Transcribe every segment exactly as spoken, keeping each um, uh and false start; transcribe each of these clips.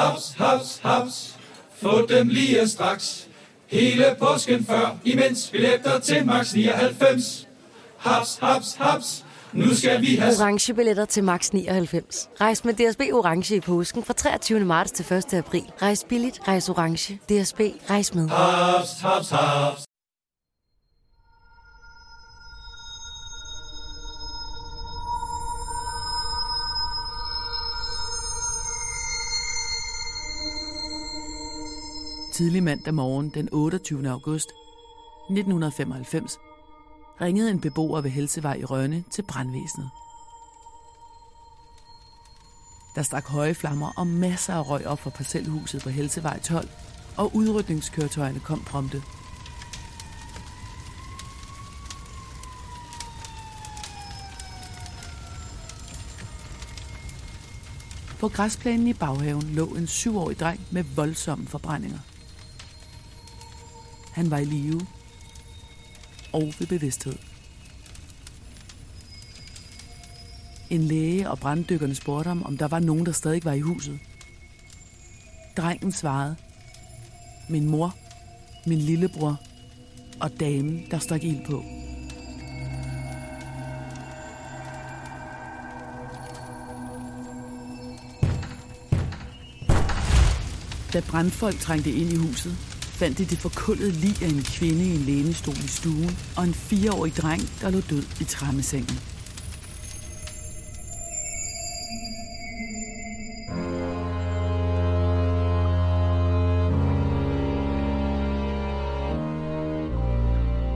haps, haps, haps. Få dem lige straks. Hele påsken før, imens billetter til max nioghalvfems. Haps, haps, haps. Nu skal vi have orange billetter til max nioghalvfems. Rejs med D S B Orange i påsken fra treogtyvende marts til første april. Rejs billigt, rejs orange. D S B, rejs med. Haps, haps, haps. Tidlig mandag morgen den otteogtyvende august nitten femoghalvfems ringede en beboer ved Helsevej i Rønne til brandvæsenet. Der stak høje flammer og masser af røg op fra parcelhuset på Helsevej tolv, og udrykningskøretøjerne kom prompte. På græsplænen i baghaven lå en syvårig dreng med voldsomme forbrændinger. Han var i live og ved bevidsthed. En læge og branddykkerne spurgte ham, om der var nogen, der stadig var i huset. Drengen svarede: min mor, min lillebror og damen, der stak ild på. Da brandfolk trængte ind i huset, fandt de det forkullede lig af en kvinde i en lænestol i stuen og en fireårig dreng, der lå død i trammesengen.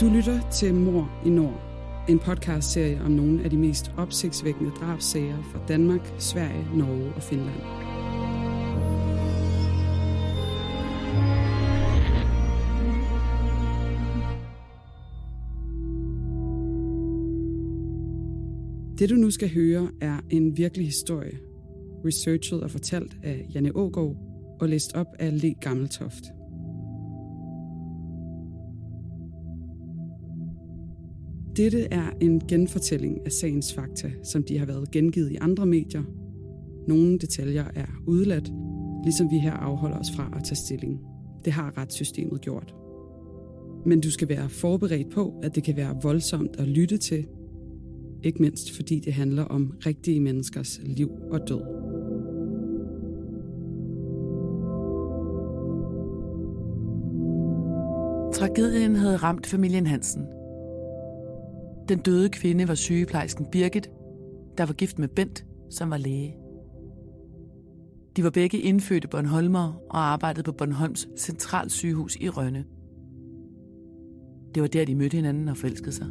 Du lytter til Mor i Nord, en podcastserie om nogle af de mest opsigtsvækkende drabssager fra Danmark, Sverige, Norge og Finland. Det, du nu skal høre, er en virkelig historie, researchet og fortalt af Janne Ågaard og læst op af Le Gammeltoft. Dette er en genfortælling af sagens fakta, som de har været gengivet i andre medier. Nogle detaljer er udeladt, ligesom vi her afholder os fra at tage stilling. Det har retssystemet gjort. Men du skal være forberedt på, at det kan være voldsomt at lytte til, ikke mindst fordi det handler om rigtige menneskers liv og død. Tragedien havde ramt familien Hansen. Den døde kvinde var sygeplejersken Birgit, der var gift med Bent, som var læge. De var begge indfødte bornholmere og arbejdede på Bornholms centralsygehus i Rønne. Det var der, de mødte hinanden og forelskede sig.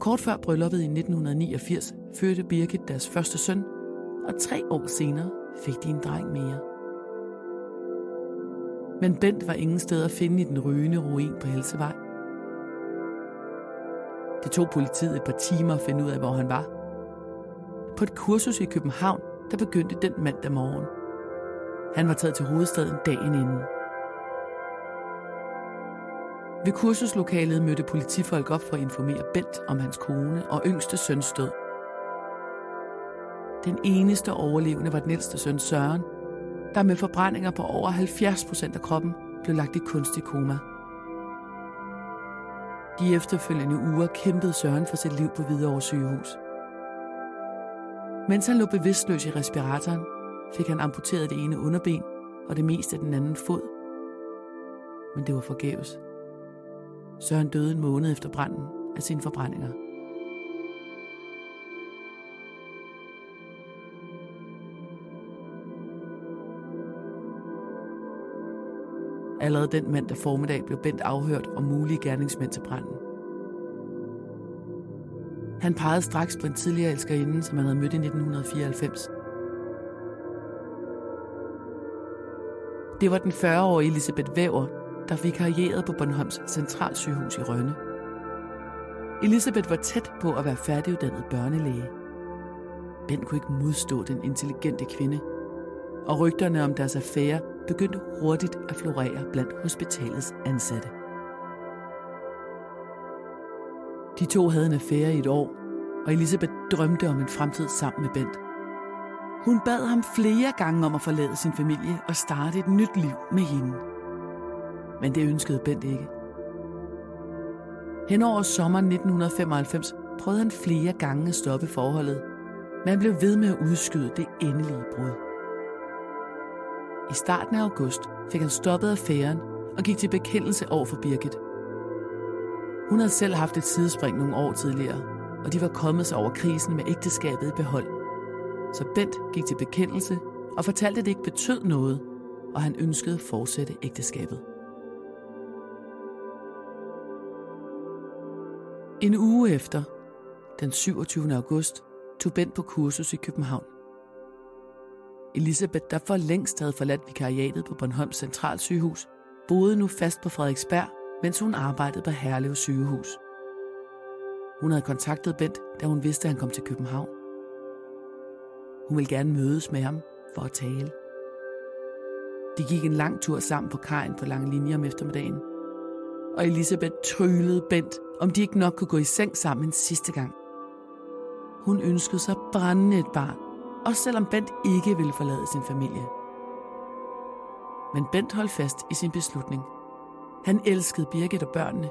Kort før brylluppet i nitten niogfirs fødte Birgit deres første søn, og tre år senere fik de en dreng mere. Men Bent var ingen sted at finde i den rygende ruin på Helsevej. Det tog politiet et par timer at finde ud af, hvor han var. På et kursus i København, der begyndte den mandag morgen. Han var taget til hovedstaden dagen inden. Ved kursuslokalet mødte politifolk op for at informere Bent om hans kone og yngste søns død. Den eneste overlevende var den ældste søn Søren, der med forbrændinger på over halvfjerds procent af kroppen blev lagt i kunstig koma. De efterfølgende uger kæmpede Søren for sit liv på Hvidovre sygehus. Mens han lå bevidstløs i respiratoren, fik han amputeret det ene underben og det meste af den anden fod. Men det var forgæves. Søren døde en måned efter branden af sine forbrændinger. Allerede den mandag formiddag blev Bent afhørt om mulige gerningsmænd til branden. Han pegede straks på en tidligere elskerinde, som han havde mødt i nitten fireoghalvfems. Det var den fyrreårige Elisabeth Væver, der vikarierede på Bornholms centralsygehus i Rønne. Elisabeth var tæt på at være færdiguddannet børnelæge. Bent kunne ikke modstå den intelligente kvinde, og rygterne om deres affære begyndte hurtigt at florere blandt hospitalets ansatte. De to havde en affære i et år, og Elisabeth drømte om en fremtid sammen med Bent. Hun bad ham flere gange om at forlade sin familie og starte et nyt liv med hende. Men det ønskede Bent ikke. Henover sommeren nitten femoghalvfems prøvede han flere gange at stoppe forholdet, men han blev ved med at udskyde det endelige brud. I starten af august fik han stoppet affæren og gik til bekendelse over for Birgit. Hun havde selv haft et sidespring nogle år tidligere, og de var kommet sig over krisen med ægteskabet i behold. Så Bent gik til bekendelse og fortalte, at det ikke betød noget, og han ønskede at fortsætte ægteskabet. En uge efter, den syvogtyvende august, tog Bent på kursus i København. Elisabeth, der for længst havde forladt vikariatet på Bornholms centralsygehus, boede nu fast på Frederiksberg, mens hun arbejdede på Herlev sygehus. Hun havde kontaktet Bent, da hun vidste, at han kom til København. Hun ville gerne mødes med ham for at tale. De gik en lang tur sammen på kajen på lange linjer om eftermiddagen. Og Elisabeth tryllede Bent, om de ikke nok kunne gå i seng sammen en sidste gang. Hun ønskede sig brændende et barn, også selvom Bent ikke ville forlade sin familie. Men Bent holdt fast i sin beslutning. Han elskede Birgit og børnene.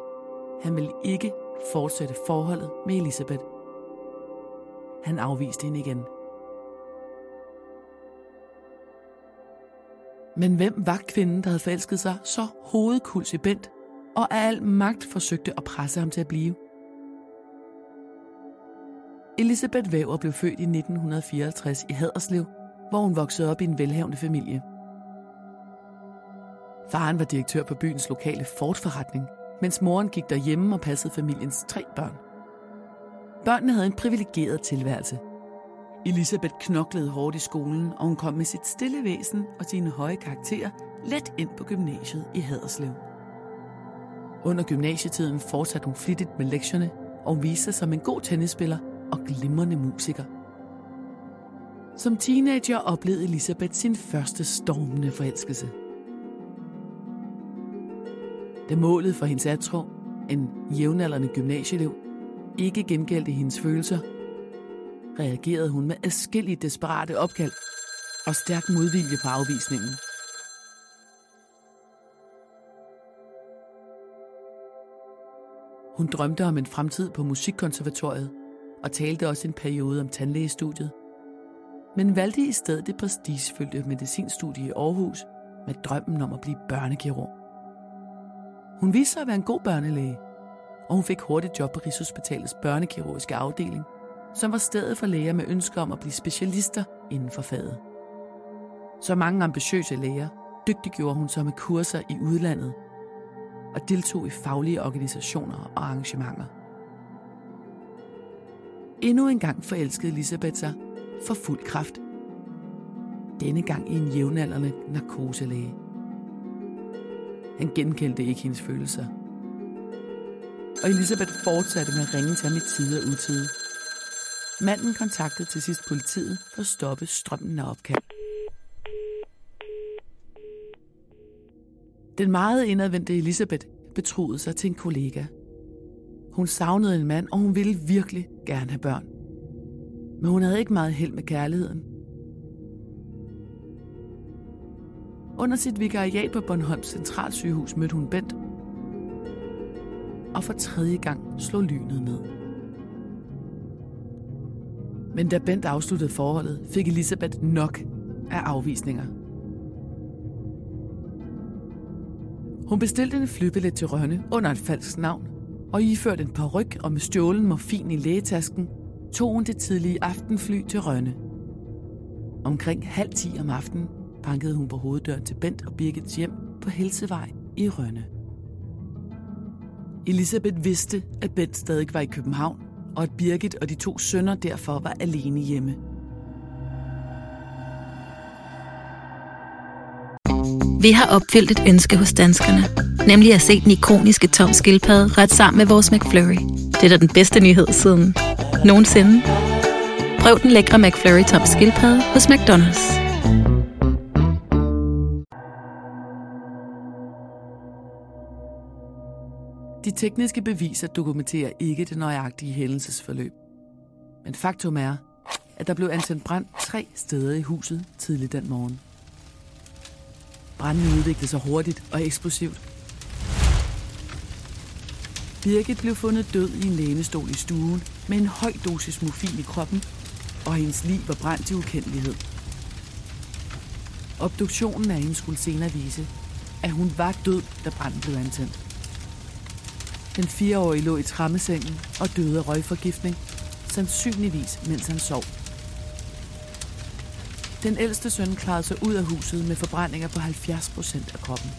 Han ville ikke fortsætte forholdet med Elisabeth. Han afviste hende igen. Men hvem var kvinden, der havde forelsket sig så hovedkuls i Bent, og af al magt forsøgte at presse ham til at blive? Elisabeth Væver blev født i nitten fireoghalvtreds i Haderslev, hvor hun voksede op i en velhavende familie. Faren var direktør på byens lokale fortforretning, mens moren gik derhjemme og passede familiens tre børn. Børnene havde en privilegeret tilværelse. Elisabeth knoklede hårdt i skolen, og hun kom med sit stille væsen og sine høje karakterer let ind på gymnasiet i Haderslev. Under gymnasietiden fortsatte hun flittigt med lektierne, og viste sig som en god tennisspiller og glimrende musiker. Som teenager oplevede Elisabeth sin første stormende forelskelse. Da målet for hendes atro, en jævnaldrende gymnasieelev, ikke gengældte hendes følelser, reagerede hun med adskillige desperate opkald og stærk modvilje på afvisningen. Hun drømte om en fremtid på musikkonservatoriet og talte også en periode om tandlægestudiet, men valgte i stedet det prestigefyldte medicinstudie i Aarhus med drømmen om at blive børnekirurg. Hun viste sig at være en god børnelæge, og hun fik hurtigt job på Rigshospitalets børnekirurgiske afdeling, som var stedet for læger med ønsker om at blive specialister inden for faget. Så mange ambitiøse læger dygtiggjorde hun sig med kurser i udlandet og deltog i faglige organisationer og arrangementer. Endnu en gang forelskede Elisabeth sig for fuld kraft. Denne gang i en jævnaldrende narkoselæge. Han genkendte ikke hendes følelser. Og Elisabeth fortsatte med at ringe til ham i tide og utide. Manden kontaktede til sidst politiet for at stoppe strømmen af opkald. Den meget indadvendte Elisabeth betroede sig til en kollega. Hun savnede en mand, og hun ville virkelig gerne have børn. Men hun havde ikke meget held med kærligheden. Under sit vikariat på Bornholms centralsygehus mødte hun Bent, og for tredje gang slog lynet ned. Men da Bent afsluttede forholdet, fik Elisabeth nok af afvisninger. Hun bestilte en flybillet til Rønne under et falsk navn, og iførte en paryk og med stjålen morfin i lægetasken, tog hun det tidlige aftenfly til Rønne. Omkring halv ti om aftenen bankede hun på hoveddøren til Bent og Birgits hjem på Helsevej i Rønne. Elisabeth vidste, at Bent stadig var i København, og at Birgit og de to sønner derfor var alene hjemme. Vi har opfyldt et ønske hos danskerne, nemlig at se den ikoniske Tom skildpadde ret sammen med vores McFlurry. Det er da den bedste nyhed siden nogensinde. Prøv den lækre McFlurry Tom skildpadde hos McDonald's. De tekniske beviser dokumenterer ikke det nøjagtige hændelsesforløb. Men faktum er, at der blev antændt brand tre steder i huset tidligt den morgen. Branden udviklede sig hurtigt og eksplosivt. Birgit blev fundet død i en lænestol i stuen med en høj dosis morfin i kroppen, og hendes liv var brændt til ukendelighed. Obduktionen af hende skulle senere vise, at hun var død, da branden blev antændt. Den fireårige lå i trammesengen og døde af røgforgiftning, sandsynligvis mens han sov. Den ældste søn klarede sig ud af huset med forbrændinger på halvfjerds procent af kroppen.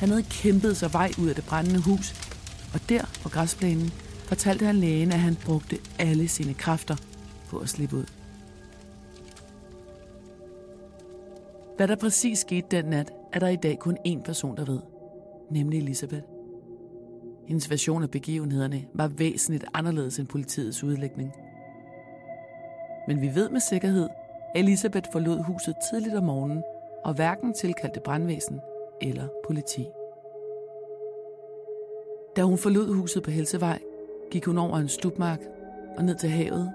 Han havde kæmpet sig vej ud af det brændende hus, og der på græsplænen fortalte han lægen, at han brugte alle sine kræfter på at slippe ud. Hvad der præcis skete den nat, er der i dag kun én person, der ved, nemlig Elisabeth. Hendes version af begivenhederne var væsentligt anderledes end politiets udlægning. Men vi ved med sikkerhed, at Elisabeth forlod huset tidligt om morgenen og hverken tilkaldte brandvæsen eller politi. Da hun forlod huset på Helsevej, gik hun over en stubmark og ned til havet,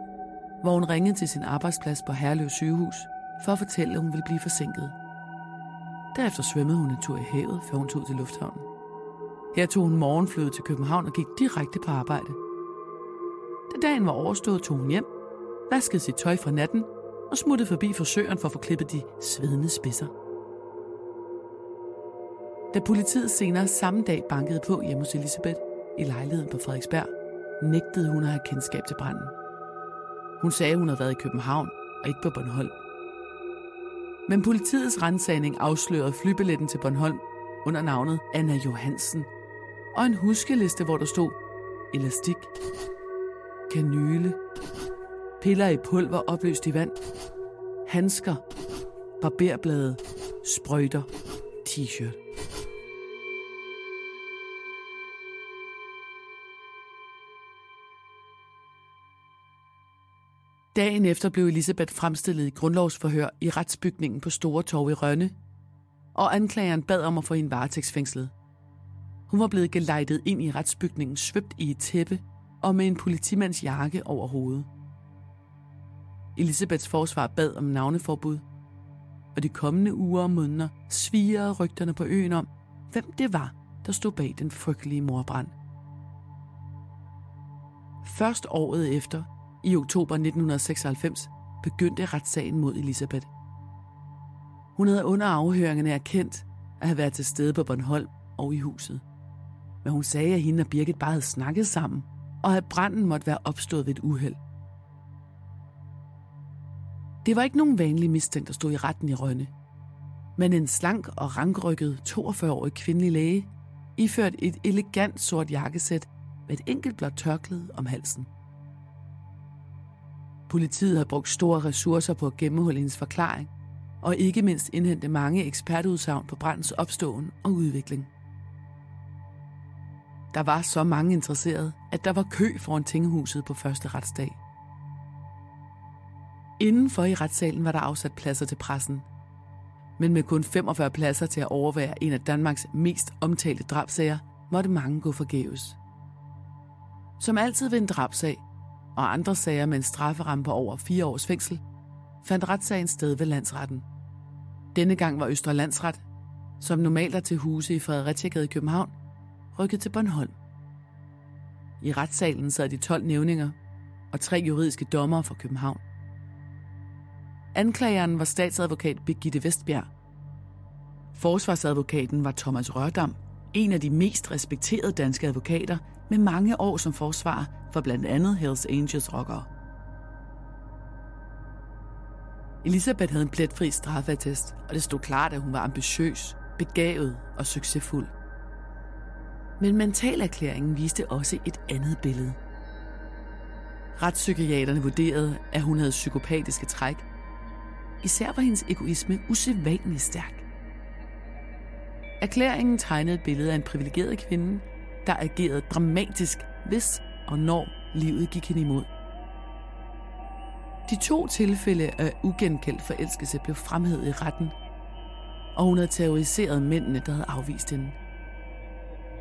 hvor hun ringede til sin arbejdsplads på Herlev sygehus for at fortælle, at hun ville blive forsinket. Derefter svømmede hun en tur i havet, før hun tog til lufthavnen. Her tog hun morgenflyet til København og gik direkte på arbejde. Da dagen var overstået, tog hun hjem, vaskede sit tøj fra natten og smuttede forbi frisøren for at få klippet de svedende spidser. Da politiet senere samme dag bankede på hjemme hos Elisabeth i lejligheden på Frederiksberg, nægtede hun at have kendskab til branden. Hun sagde, hun havde været i København og ikke på Bornholm. Men politiets ransagning afslørede flybilletten til Bornholm under navnet Anna Johansen og en huskeliste, hvor der stod elastik, kanyle, piller i pulver opløst i vand, handsker, barberblade, sprøjter, t-shirt. Dagen efter blev Elisabeth fremstillet i grundlovsforhør i retsbygningen på Store Torv i Rønne, og anklageren bad om at få hende varetægtsfængslet. Hun var blevet gelejtet ind i retsbygningen, svøbt i et tæppe og med en politimands jakke over hovedet. Elisabeths forsvar bad om navneforbud, og de kommende uger og måneder svirrede rygterne på øen om, hvem det var, der stod bag den frygtelige mordbrand. Først året efter, i oktober nitten seksoghalvfems, begyndte retssagen mod Elisabeth. Hun havde under afhøringerne erkendt at have været til stede på Bornholm og i huset. Men hun sagde, at hende og Birgit bare havde snakket sammen, og at branden måtte være opstået ved et uheld. Det var ikke nogen vanlig mistænkt, der stod i retten i Rønne, men en slank og rankrykket toogfyrre-årig kvindelig læge, iført et elegant sort jakkesæt med et enkelt blåt tørklæde om halsen. Politiet havde brugt store ressourcer på at gennemholde hendes forklaring, og ikke mindst indhente mange ekspertudsagn på brandens opståen og udvikling. Der var så mange interesserede, at der var kø foran tinghuset på første retsdag. Indenfor i retssalen var der afsat pladser til pressen, men med kun femogfyrre pladser til at overvære en af Danmarks mest omtalte drabsager, måtte mange gå forgæves. Som altid ved en drabsag, og andre sager med en strafferamme på over fire års fængsel, fandt retssagen sted ved landsretten. Denne gang var Østre Landsret, som normalt er til huse i Fredericiagade i København, rykket til Bornholm. I retssalen sad de tolv nævninger og tre juridiske dommere fra København. Anklageren var statsadvokat Birgitte Vestbjerg. Forsvarsadvokaten var Thomas Rørdam, en af de mest respekterede danske advokater med mange år som forsvarer for blandt andet Hells Angels-rockere. Elisabeth havde en pletfri straffatest, og det stod klart, at hun var ambitiøs, begavet og succesfuld. Men mentalerklæringen viste også et andet billede. Retspsykiaterne vurderede, at hun havde psykopatiske træk. Især var hendes egoisme usædvanligt stærk. Erklæringen tegnede et billede af en privilegeret kvinde, der agerede dramatisk, hvis og når livet gik hende imod. De to tilfælde af ugenkendt forelskelse blev fremhævet i retten, og hun havde terroriseret mændene, der havde afvist hende.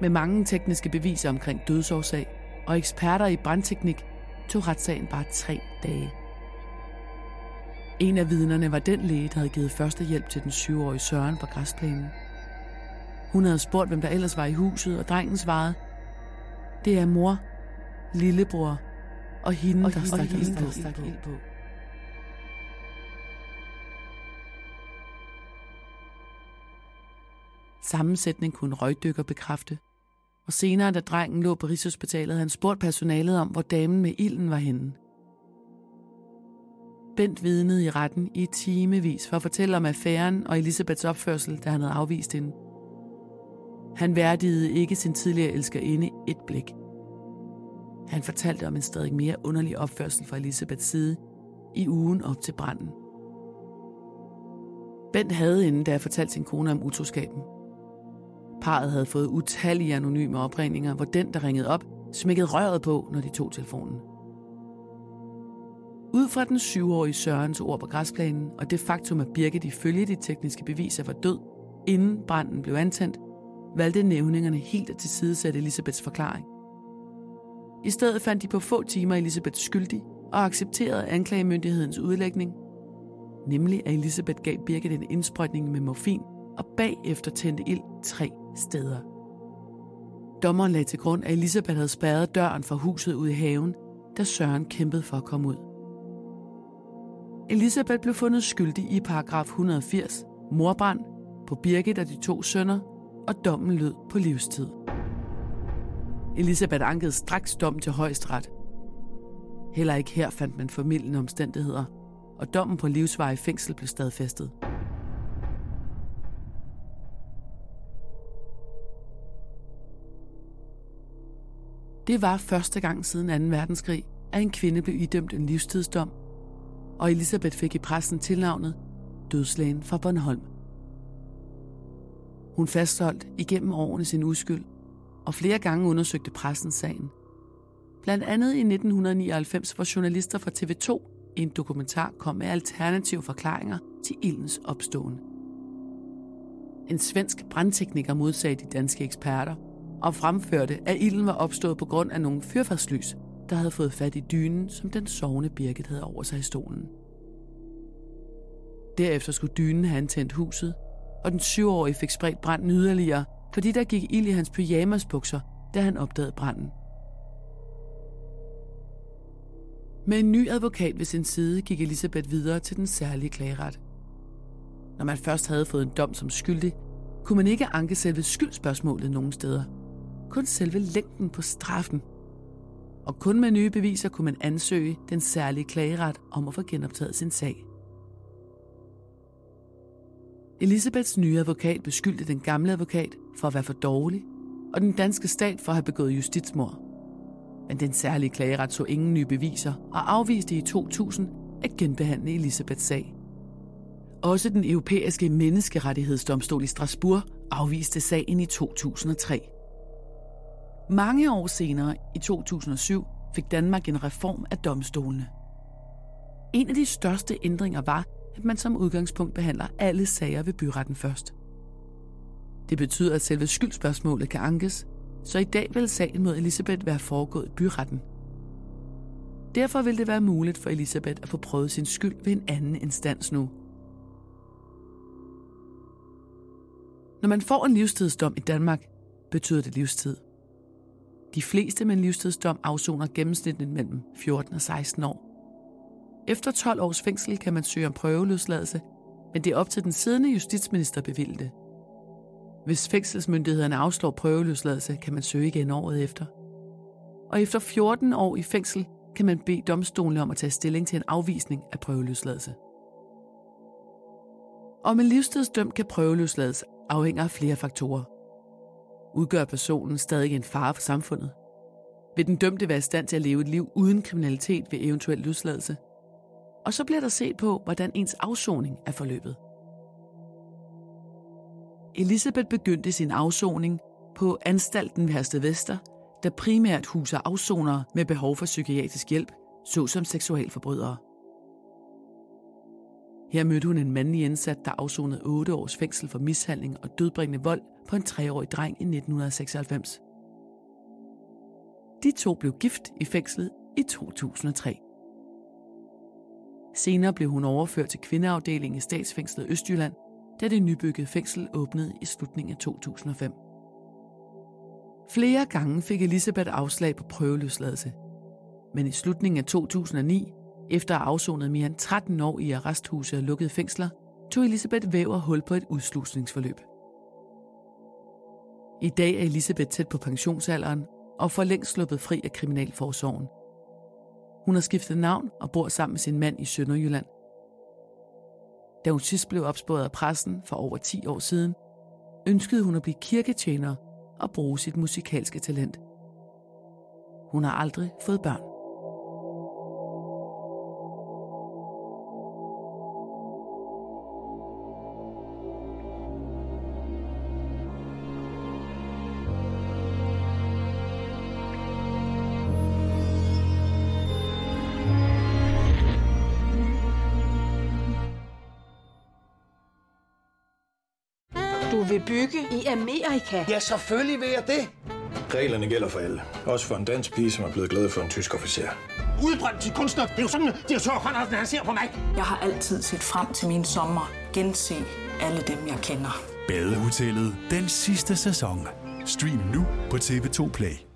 med mange tekniske beviser omkring dødsårsag og eksperter i brandteknik, tog retssagen bare tre dage. En af vidnerne var den læge, der havde givet førstehjælp til den syvårige Søren på græsplænen. Hun havde spurgt, hvem der ellers var i huset, og drengen svarede, det er mor, lillebror og hende, og der stak ild på. Sammensætning kunne røgdykker bekræfte, og senere, da drengen lå på Rigshospitalet, han spurgte personalet om, hvor damen med ilden var henne. Bent vidnede i retten i timevis for at fortælle om affæren og Elisabeths opførsel, da han havde afvist hende. Han værdigede ikke sin tidligere elskerinde et blik. Han fortalte om en stadig mere underlig opførsel fra Elisabeths side i ugen op til branden. Bent havde inden, da jeg fortalte sin kone om utroskaben. Parret havde fået utallige anonyme opringninger, hvor den, der ringede op, smækkede røret på, når de tog telefonen. Ud fra den syvårige Sørens ord på græsplænen og det faktum, at Birgit ifølge de tekniske beviser var død, inden branden blev antændt, valgte nævningerne helt at tilsidesætte Elisabeths forklaring. I stedet fandt de på få timer Elisabeth skyldig og accepterede anklagemyndighedens udlægning, nemlig at Elisabeth gav Birgit en indsprøjtning med morfin og bagefter tændte ild tre steder. Dommeren lagde til grund, at Elisabeth havde spærret døren fra huset ud i haven, da Søren kæmpede for at komme ud. Elisabeth blev fundet skyldig i paragraf et hundrede og firs, mordbrand, på Birgit og de to sønner, og dommen lød på livstid. Elisabeth ankede straks dom til højesteret. Heller ikke her fandt man formildende omstændigheder, og dommen på livsvarigt fængsel blev stadfæstet. Det var første gang siden anden verdenskrig, at en kvinde blev idømt en livstidsdom, og Elisabeth fik i pressen tilnavnet dødslægen fra Bornholm. Hun fastholdt igennem årene sin uskyld, og flere gange undersøgte pressen sagen. Blandt andet i nitten nioghalvfems, hvor journalister fra T V to i en dokumentar kom med alternative forklaringer til ildens opståen. En svensk brandtekniker modsagde de danske eksperter og fremførte, at ilden var opstået på grund af nogle fyrfadslys, der havde fået fat i dynen, som den sovende Birgit havde over sig i stolen. Derefter skulle dynen have antændt huset, og den syvårige fik spredt branden yderligere, fordi der gik ild i hans pyjamasbukser, da han opdagede branden. Med en ny advokat ved sin side gik Elisabeth videre til den særlige klageret. Når man først havde fået en dom som skyldig, kunne man ikke anke selve skyldspørgsmålet nogen steder. Kun selve længden på straffen. Og kun med nye beviser kunne man ansøge den særlige klageret om at få genoptaget sin sag. Elisabeths nye advokat beskyldte den gamle advokat for at være for dårlig, og den danske stat for at have begået justitsmord. Men den særlige klageret så ingen nye beviser og afviste i to tusind at genbehandle Elisabeths sag. Også den europæiske menneskerettighedsdomstol i Strasbourg afviste sagen i to tusind og tre. Mange år senere, i to tusind og syv, fik Danmark en reform af domstolene. En af de største ændringer var, at man som udgangspunkt behandler alle sager ved byretten først. Det betyder, at selve skyldspørgsmålet kan ankes, så i dag vil sagen mod Elisabeth være foregået i byretten. Derfor vil det være muligt for Elisabeth at få prøvet sin skyld ved en anden instans nu. Når man får en livstidsdom i Danmark, betyder det livstid. De fleste med en livstidsdom afsoner gennemsnitligt mellem fjorten og seksten år. Efter tolv års fængsel kan man søge om prøveløsladelse, men det er op til den siddende justitsminister at bevilge det. Hvis fængselsmyndighederne afslår prøveløsladelse, kan man søge igen året efter. Og efter fjorten år i fængsel kan man bede domstolene om at tage stilling til en afvisning af prøveløsladelse. Om en livstidsdømt kan prøveløslades afhænger af flere faktorer. Udgør personen stadig en fare for samfundet? Vil den dømte være i stand til at leve et liv uden kriminalitet ved eventuel løsladelse? Og så bliver der set på, hvordan ens afsoning er forløbet. Elisabeth begyndte sin afsoning på anstalten ved Hersted Vester, der primært huser afsonere med behov for psykiatrisk hjælp, såsom seksualforbrydere. Her mødte hun en mandlig indsat, der afsonede otte års fængsel for mishandling og dødbringende vold på en treårig dreng i nitten seksoghalvfems. De to blev gift i fængslet i to tusind og tre. Senere blev hun overført til kvindeafdelingen i Statsfængslet Østjylland, da det nybyggede fængsel åbnede i slutningen af to tusind og fem. Flere gange fik Elisabeth afslag på prøveløsladelse, men i slutningen af to tusind og ni, efter at have afsonet mere end tretten år i arresthuse og lukkede fængsler, tog Elisabeth Væver hul på et udslusningsforløb. I dag er Elisabeth tæt på pensionsalderen og for længst sluppet fri af kriminalforsorgen. Hun har skiftet navn og bor sammen med sin mand i Sønderjylland. Da hun sidst blev opspurgt af pressen for over ti år siden, ønskede hun at blive kirketjener og bruge sit musikalske talent. Hun har aldrig fået børn. Du vil bygge i Amerika? Ja, selvfølgelig vil jeg det. Reglerne gælder for alle. Også for en dansk pige, som er blevet glad for en tysk officer. Udbrændt til kunstner. Det er jo sådan, at de har Conradsen, han ser på mig. Jeg har altid set frem til min sommer. Gense alle dem, jeg kender. Badehotellet. Den sidste sæson. Stream nu på T V to Play.